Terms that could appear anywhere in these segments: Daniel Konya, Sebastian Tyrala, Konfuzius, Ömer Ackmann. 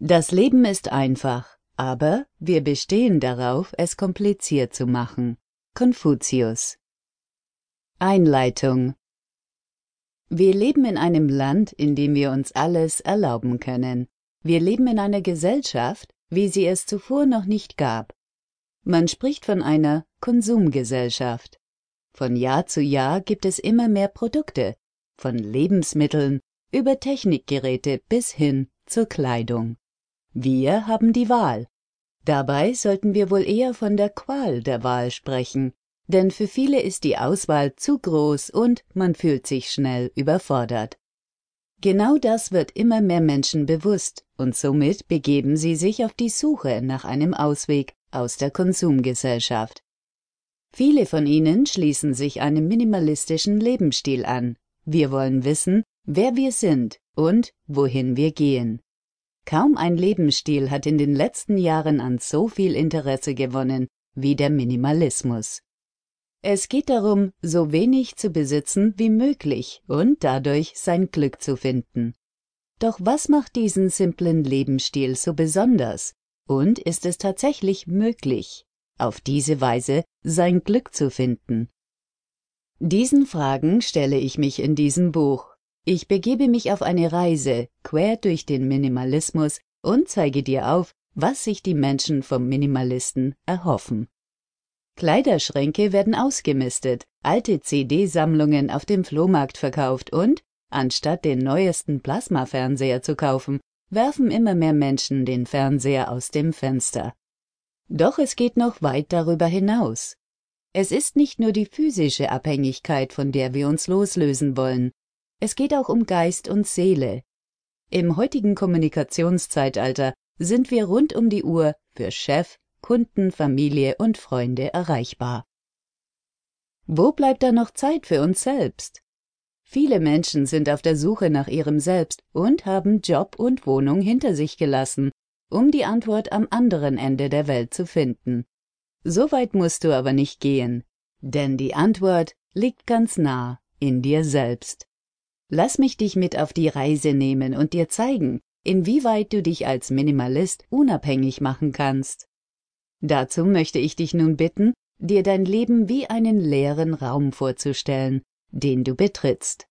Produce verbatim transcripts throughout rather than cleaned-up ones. Das Leben ist einfach, aber wir bestehen darauf, es kompliziert zu machen. Konfuzius. Einleitung. Wir leben in einem Land, in dem wir uns alles erlauben können. Wir leben in einer Gesellschaft, wie sie es zuvor noch nicht gab. Man spricht von einer Konsumgesellschaft. Von Jahr zu Jahr gibt es immer mehr Produkte, von Lebensmitteln über Technikgeräte bis hin zur Kleidung. Wir haben die Wahl. Dabei sollten wir wohl eher von der Qual der Wahl sprechen, denn für viele ist die Auswahl zu groß und man fühlt sich schnell überfordert. Genau das wird immer mehr Menschen bewusst und somit begeben sie sich auf die Suche nach einem Ausweg aus der Konsumgesellschaft. Viele von ihnen schließen sich einem minimalistischen Lebensstil an. Wir wollen wissen, wer wir sind und wohin wir gehen. Kaum ein Lebensstil hat in den letzten Jahren an so viel Interesse gewonnen wie der Minimalismus. Es geht darum, so wenig zu besitzen wie möglich und dadurch sein Glück zu finden. Doch was macht diesen simplen Lebensstil so besonders? Und ist es tatsächlich möglich, auf diese Weise sein Glück zu finden? Diesen Fragen stelle ich mich in diesem Buch. Ich begebe mich auf eine Reise quer durch den Minimalismus und zeige dir auf, was sich die Menschen vom Minimalisten erhoffen. Kleiderschränke werden ausgemistet, alte C D-Sammlungen auf dem Flohmarkt verkauft und, anstatt den neuesten Plasmafernseher zu kaufen, werfen immer mehr Menschen den Fernseher aus dem Fenster. Doch es geht noch weit darüber hinaus. Es ist nicht nur die physische Abhängigkeit, von der wir uns loslösen wollen. Es geht auch um Geist und Seele. Im heutigen Kommunikationszeitalter sind wir rund um die Uhr für Chef, Kunden, Familie und Freunde erreichbar. Wo bleibt da noch Zeit für uns selbst? Viele Menschen sind auf der Suche nach ihrem Selbst und haben Job und Wohnung hinter sich gelassen, um die Antwort am anderen Ende der Welt zu finden. So weit musst du aber nicht gehen, denn die Antwort liegt ganz nah in dir selbst. Lass mich dich mit auf die Reise nehmen und dir zeigen, inwieweit du dich als Minimalist unabhängig machen kannst. Dazu möchte ich dich nun bitten, dir dein Leben wie einen leeren Raum vorzustellen, den du betrittst.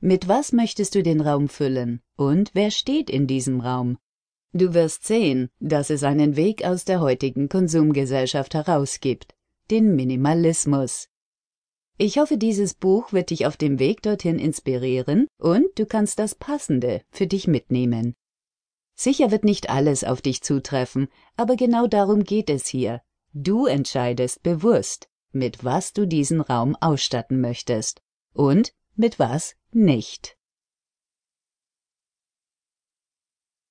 Mit was möchtest du den Raum füllen und wer steht in diesem Raum? Du wirst sehen, dass es einen Weg aus der heutigen Konsumgesellschaft heraus gibt, den Minimalismus. Ich hoffe, dieses Buch wird dich auf dem Weg dorthin inspirieren und du kannst das Passende für dich mitnehmen. Sicher wird nicht alles auf dich zutreffen, aber genau darum geht es hier. Du entscheidest bewusst, mit was du diesen Raum ausstatten möchtest und mit was nicht.